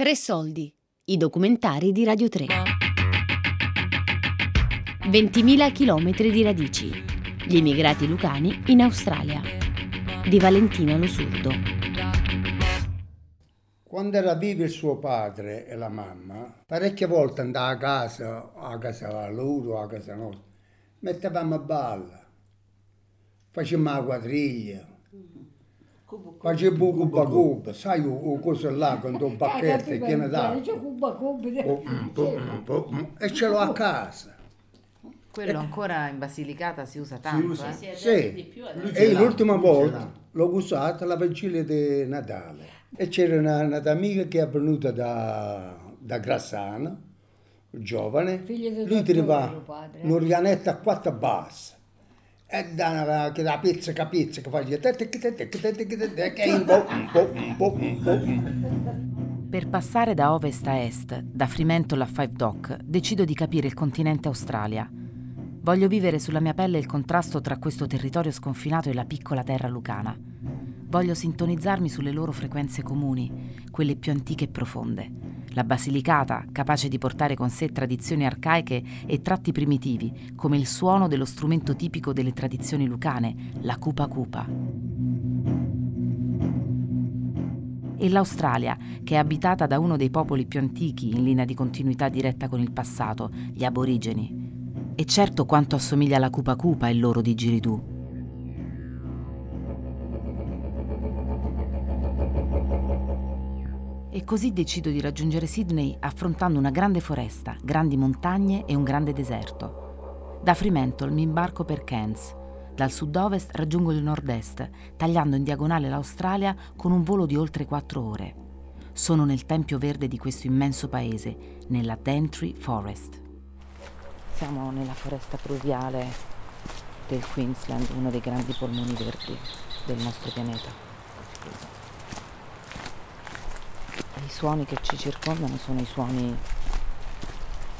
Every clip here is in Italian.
TRE SOLDI, i documentari di Radio 3. 20.000 chilometri di radici. Gli immigrati lucani in Australia. Di Valentina Lo Surdo. Quando era vivo il suo padre e la mamma, parecchie volte andava a casa loro, a casa nostra. Mettevamo a balla, facevamo la quadriglia. Facevo cuba, sai o cosa là con un pacchetto pieno d'acqua e ce l'ho a casa. Quello ancora in Basilicata si usa tanto. Sì. E l'ultima volta l'ho usata la vigilia di Natale e c'era una amica che è venuta da Grassano, giovane, lui tirava un'organetta a quattro basse. E che da pizza che faceva per passare da ovest a est, da Fremantle a Five Dock, decido di capire il continente Australia. Voglio vivere sulla mia pelle il contrasto tra questo territorio sconfinato e la piccola terra lucana. Voglio sintonizzarmi sulle loro frequenze comuni, quelle più antiche e profonde. La Basilicata, capace di portare con sé tradizioni arcaiche e tratti primitivi, come il suono dello strumento tipico delle tradizioni lucane, la cupa cupa. E l'Australia, che è abitata da uno dei popoli più antichi in linea di continuità diretta con il passato, gli aborigeni. E certo quanto assomiglia alla cupa cupa il loro digiridù. E così decido di raggiungere Sydney affrontando una grande foresta, grandi montagne e un grande deserto. Da Fremantle mi imbarco per Cairns. Dal sud-ovest raggiungo il nord-est, tagliando in diagonale l'Australia con un volo di oltre 4 ore. Sono nel tempio verde di questo immenso paese, nella Daintree Forest. Siamo nella foresta pluviale del Queensland, uno dei grandi polmoni verdi del nostro pianeta. I suoni che ci circondano sono i suoni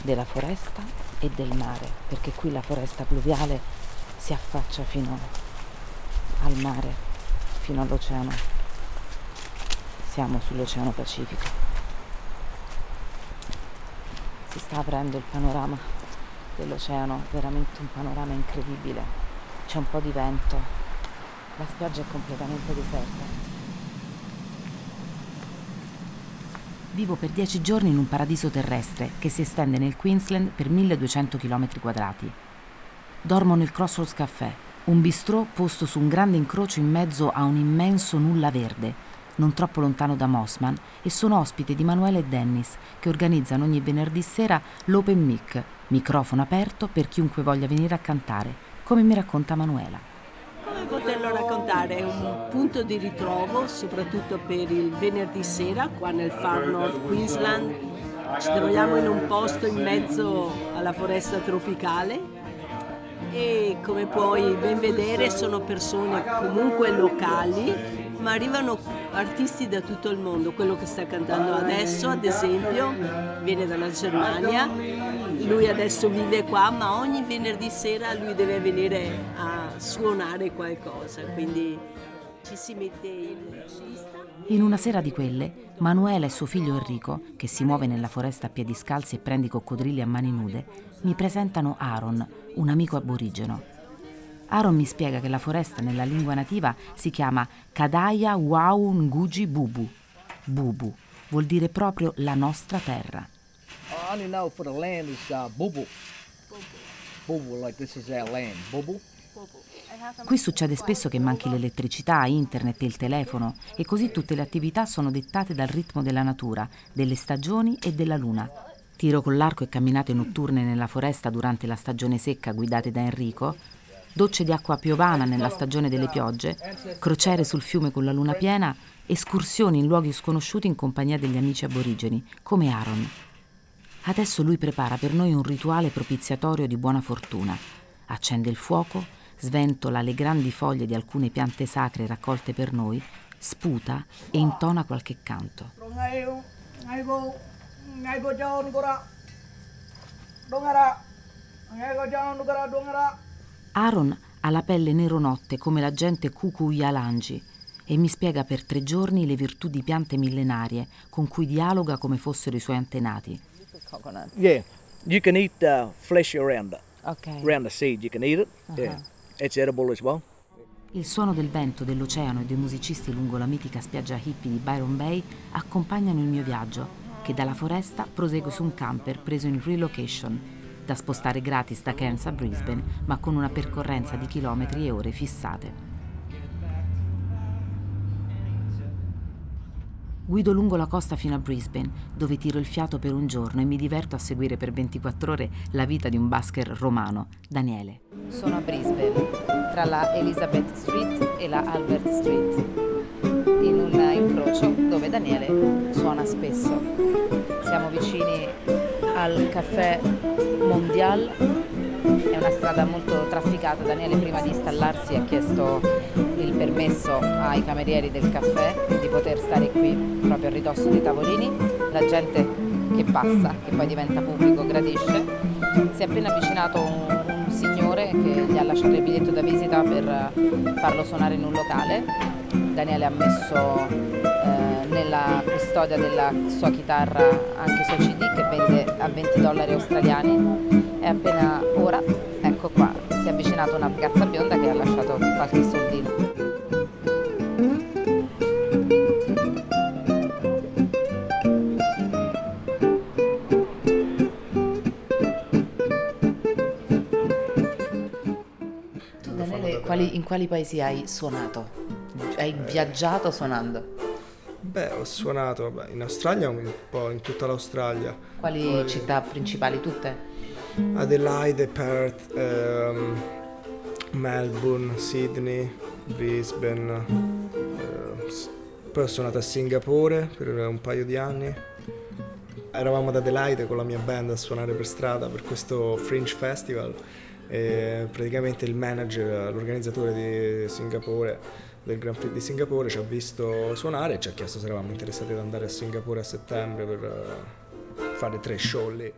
della foresta e del mare, perché qui la foresta pluviale si affaccia fino al mare, fino all'oceano. Siamo sull'oceano Pacifico. Si sta aprendo il panorama dell'oceano, veramente un panorama incredibile. C'è un po' di vento, la spiaggia è completamente deserta. Vivo per 10 giorni in un paradiso terrestre che si estende nel Queensland per 1200 km quadrati. Dormo nel Crossroads Café, un bistrò posto su un grande incrocio in mezzo a un immenso nulla verde, non troppo lontano da Mossman, e sono ospite di Manuela e Dennis, che organizzano ogni venerdì sera l'Open Mic, microfono aperto per chiunque voglia venire a cantare, come mi racconta Manuela. Poterlo raccontare è un punto di ritrovo soprattutto per il venerdì sera qua nel Far North Queensland. Ci troviamo in un posto in mezzo alla foresta tropicale e, come puoi ben vedere, sono persone comunque locali, ma arrivano artisti da tutto il mondo. Quello che sta cantando adesso, ad esempio, viene dalla Germania. Lui adesso vive qua, ma ogni venerdì sera lui deve venire a suonare qualcosa, quindi ci si mette in cista. In una sera di quelle, Manuela e suo figlio Enrico, che si muove nella foresta a piedi scalzi e prende i coccodrilli a mani nude, mi presentano Aaron, un amico aborigeno. Aaron mi spiega che la foresta nella lingua nativa si chiama Kadaia Wau Nguji Bubu. Bubu vuol dire proprio la nostra terra. I only know for the land is bubu. Bubu, like this is our land. Bubu. Qui succede spesso che manchi l'elettricità, internet e il telefono, e così tutte le attività sono dettate dal ritmo della natura, delle stagioni e della luna. Tiro con l'arco e camminate notturne nella foresta durante la stagione secca guidate da Enrico, docce di acqua piovana nella stagione delle piogge, crociere sul fiume con la luna piena, escursioni in luoghi sconosciuti in compagnia degli amici aborigeni, come Aaron. Adesso lui prepara per noi un rituale propiziatorio di buona fortuna. Accende il fuoco, sventola le grandi foglie di alcune piante sacre raccolte per noi, sputa e intona qualche canto. Aaron ha la pelle nero notte come la gente Kuku Yalanji e mi spiega per 3 giorni le virtù di piante millenarie con cui dialoga come fossero i suoi antenati. Yeah, you can eat flesh around it. Okay. Around the seed you can eat it. Uh-huh. Yeah. It's edible as well. Il suono del vento, dell'oceano e dei musicisti lungo la mitica spiaggia hippie di Byron Bay accompagnano il mio viaggio, che dalla foresta proseguo su un camper preso in relocation, da spostare gratis da Cairns a Brisbane, ma con una percorrenza di chilometri e ore fissate. Guido lungo la costa fino a Brisbane, dove tiro il fiato per un giorno e mi diverto a seguire per 24 ore la vita di un basker romano, Daniele. Sono a Brisbane, tra la Elizabeth Street e la Albert Street, in un incrocio dove Daniele suona spesso. Siamo vicini al caffè Mondial, è una strada molto trafficata. Daniele prima di installarsi ha chiesto il permesso ai camerieri del caffè di poter stare qui proprio a ridosso dei tavolini. La gente che passa, che poi diventa pubblico, gradisce. Si è appena avvicinato un signore che gli ha lasciato il biglietto da visita per farlo suonare in un locale. Daniele ha messo nella custodia della sua chitarra anche i suoi CD che vende a $20 australiani. E appena ora, ecco qua, si è avvicinata una ragazza bionda che ha lasciato qualche soldino. Tu, Daniele, in quali paesi hai suonato? Hai viaggiato suonando? Beh, ho suonato in Australia, un po' in tutta l'Australia. Quali città principali? Tutte? Adelaide, Perth, Melbourne, Sydney, Brisbane. Poi ho suonato a Singapore per un paio di anni. Eravamo ad Adelaide con la mia band a suonare per strada per questo Fringe Festival e praticamente il manager, l'organizzatore di Singapore, del Grand Prix di Singapore, ci ha visto suonare e ci ha chiesto se eravamo interessati ad andare a Singapore a settembre per fare 3 show lì.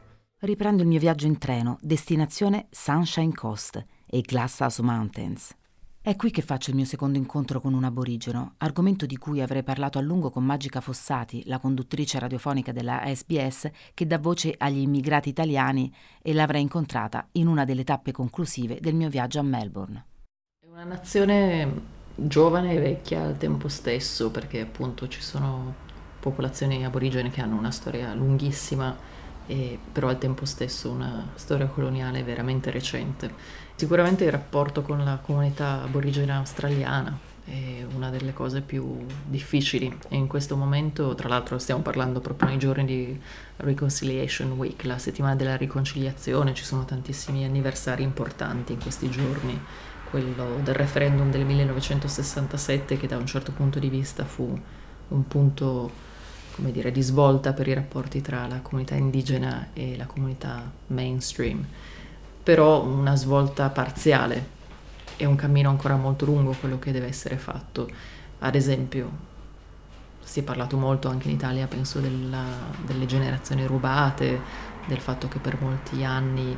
Riprendo il mio viaggio in treno, destinazione Sunshine Coast e Glass House Mountains. È qui che faccio il mio secondo incontro con un aborigeno, argomento di cui avrei parlato a lungo con Magica Fossati, la conduttrice radiofonica della SBS che dà voce agli immigrati italiani, e l'avrei incontrata in una delle tappe conclusive del mio viaggio a Melbourne. È una nazione giovane e vecchia al tempo stesso, perché appunto ci sono popolazioni aborigene che hanno una storia lunghissima, però al tempo stesso una storia coloniale veramente recente. Sicuramente il rapporto con la comunità aborigena australiana è una delle cose più difficili, e in questo momento, tra l'altro, stiamo parlando proprio nei giorni di Reconciliation Week, la settimana della riconciliazione, ci sono tantissimi anniversari importanti in questi giorni, quello del referendum del 1967 che da un certo punto di vista fu un punto, come dire, di svolta per i rapporti tra la comunità indigena e la comunità mainstream, però una svolta parziale, è un cammino ancora molto lungo quello che deve essere fatto. Ad esempio, si è parlato molto anche in Italia, penso, delle generazioni rubate, del fatto che per molti anni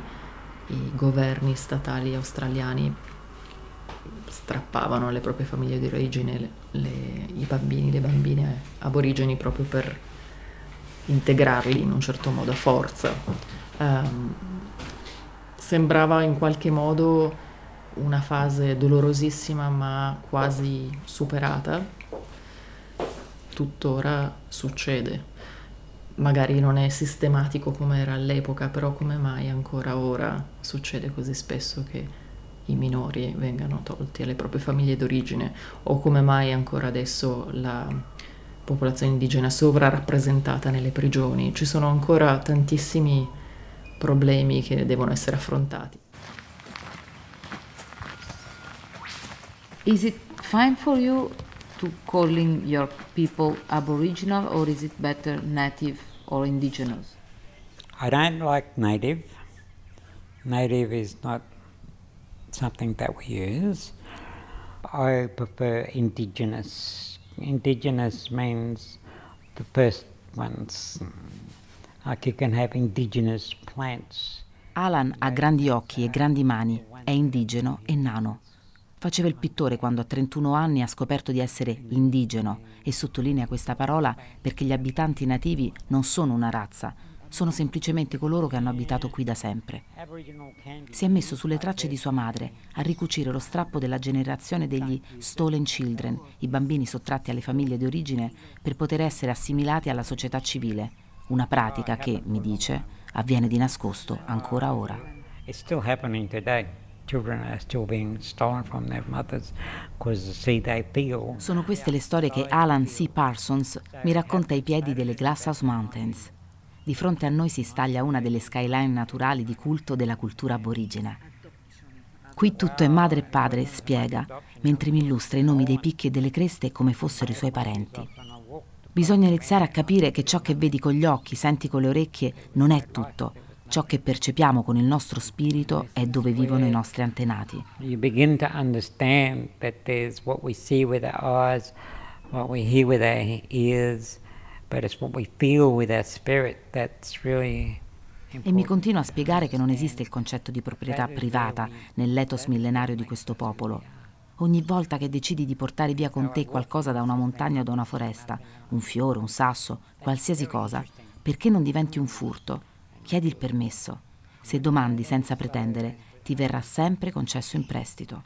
i governi statali australiani strappavano alle proprie famiglie di origine i bambini, le bambine aborigeni, proprio per integrarli in un certo modo a forza. Sembrava in qualche modo una fase dolorosissima ma quasi superata. Tuttora succede, magari non è sistematico come era all'epoca, però come mai ancora ora succede così spesso che i minori vengano tolti alle proprie famiglie d'origine, o come mai ancora adesso la popolazione indigena sovrarappresentata nelle prigioni. Ci sono ancora tantissimi problemi che devono essere affrontati. Is it fine for you to calling your people aboriginal, or is it better native or indigenous? I don't like native. Native is not something that we use. I prefer indigenous. Indigenous means the first ones. Like you can have indigenous plants. Alan ha grandi occhi e grandi mani, è indigeno e nano. Faceva il pittore quando a 31 anni ha scoperto di essere indigeno e sottolinea questa parola perché gli abitanti nativi non sono una razza, sono semplicemente coloro che hanno abitato qui da sempre. Si è messo sulle tracce di sua madre a ricucire lo strappo della generazione degli stolen children, i bambini sottratti alle famiglie di origine per poter essere assimilati alla società civile, una pratica che, mi dice, avviene di nascosto ancora ora. It's still happening today. Sono queste le storie che Alan C. Parsons mi racconta ai piedi delle Glass House Mountains. Di fronte a noi si staglia una delle skyline naturali di culto della cultura aborigena. Qui tutto è madre e padre, spiega, mentre mi illustra i nomi dei picchi e delle creste come fossero i suoi parenti. Bisogna iniziare a capire che ciò che vedi con gli occhi, senti con le orecchie, non è tutto. Ciò che percepiamo con il nostro spirito è dove vivono i nostri antenati. E mi continua a spiegare che non esiste il concetto di proprietà privata nell'ethos millenario di questo popolo. Ogni volta che decidi di portare via con te qualcosa da una montagna o da una foresta, un fiore, un sasso, qualsiasi cosa, perché non diventi un furto? Chiedi il permesso. Se domandi senza pretendere, ti verrà sempre concesso in prestito.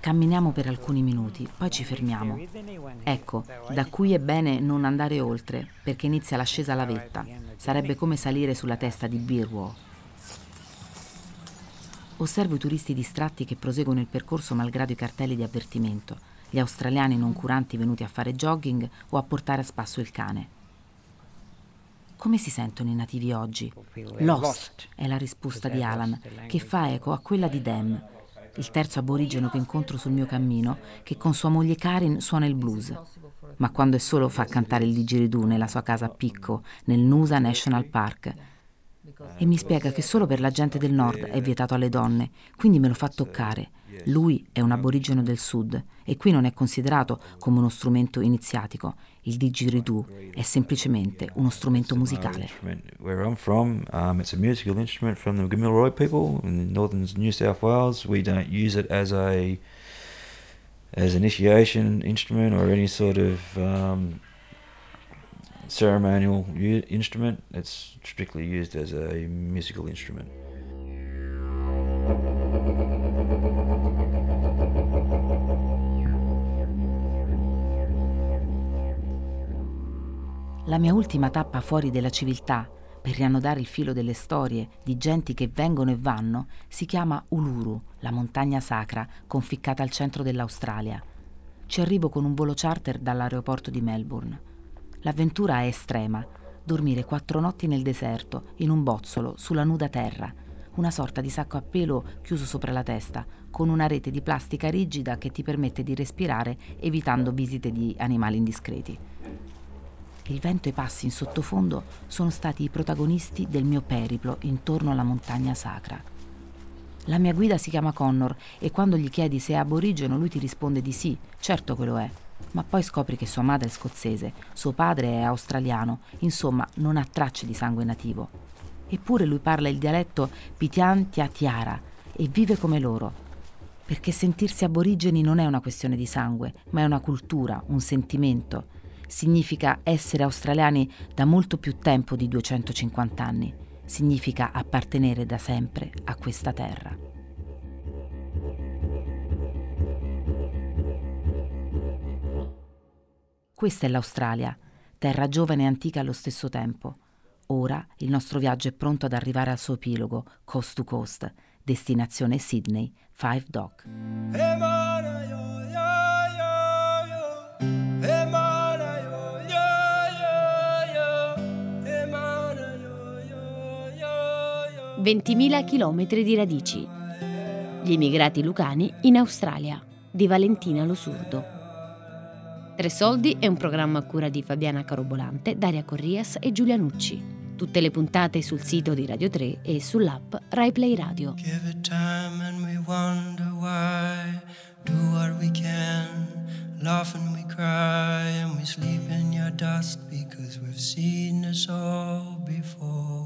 Camminiamo per alcuni minuti, poi ci fermiamo. Ecco, da qui è bene non andare oltre, perché inizia l'ascesa alla vetta. Sarebbe come salire sulla testa di Birwall. Osservo i turisti distratti che proseguono il percorso malgrado i cartelli di avvertimento, gli australiani noncuranti venuti a fare jogging o a portare a spasso il cane. Come si sentono i nativi oggi? Lost è la risposta di Alan, che fa eco a quella di Dem, il terzo aborigeno che incontro sul mio cammino, che con sua moglie Karin suona il blues. Ma quando è solo fa cantare il didgeridoo nella sua casa a Picco, nel Noosa National Park. E mi spiega che solo per la gente del nord è vietato alle donne, quindi me lo fa toccare. Lui è un aborigeno del sud e qui non è considerato come uno strumento iniziatico. Il didgeridoo è semplicemente uno strumento musicale. Where I'm from, it's a musical instrument from the Gamilaroi people in northern New South Wales. We don't use it as an initiation instrument or any sort of ceremonial instrument. It's strictly used as a musical instrument. La mia ultima tappa fuori della civiltà, per riannodare il filo delle storie di genti che vengono e vanno, si chiama Uluru, la montagna sacra conficcata al centro dell'Australia. Ci arrivo con un volo charter dall'aeroporto di Melbourne. L'avventura è estrema, dormire 4 notti nel deserto, in un bozzolo, sulla nuda terra, una sorta di sacco a pelo chiuso sopra la testa, con una rete di plastica rigida che ti permette di respirare evitando visite di animali indiscreti. Il vento e i passi in sottofondo sono stati i protagonisti del mio periplo intorno alla montagna sacra. La mia guida si chiama Connor e quando gli chiedi se è aborigeno lui ti risponde di sì, certo che lo è, ma poi scopri che sua madre è scozzese, suo padre è australiano, insomma non ha tracce di sangue nativo. Eppure lui parla il dialetto Pitian Tiatiara e vive come loro. Perché sentirsi aborigeni non è una questione di sangue, ma è una cultura, un sentimento. Significa essere australiani da molto più tempo di 250 anni. Significa appartenere da sempre a questa terra. Questa è l'Australia, terra giovane e antica allo stesso tempo. Ora il nostro viaggio è pronto ad arrivare al suo epilogo, coast to coast, destinazione Sydney, Five Dock. «20.000 chilometri di radici. Gli immigrati lucani in Australia» di Valentina Lo Surdo. TRE SOLDI è un programma a cura di Fabiana Carobolante, Daria Corrias e Giulia Nucci. Tutte le puntate sul sito di Radio 3 e sull'app Rai Play Radio. Give it time and we wonder why. Do what we can. Laugh and we cry and we sleep in your dust because we've seen this all before.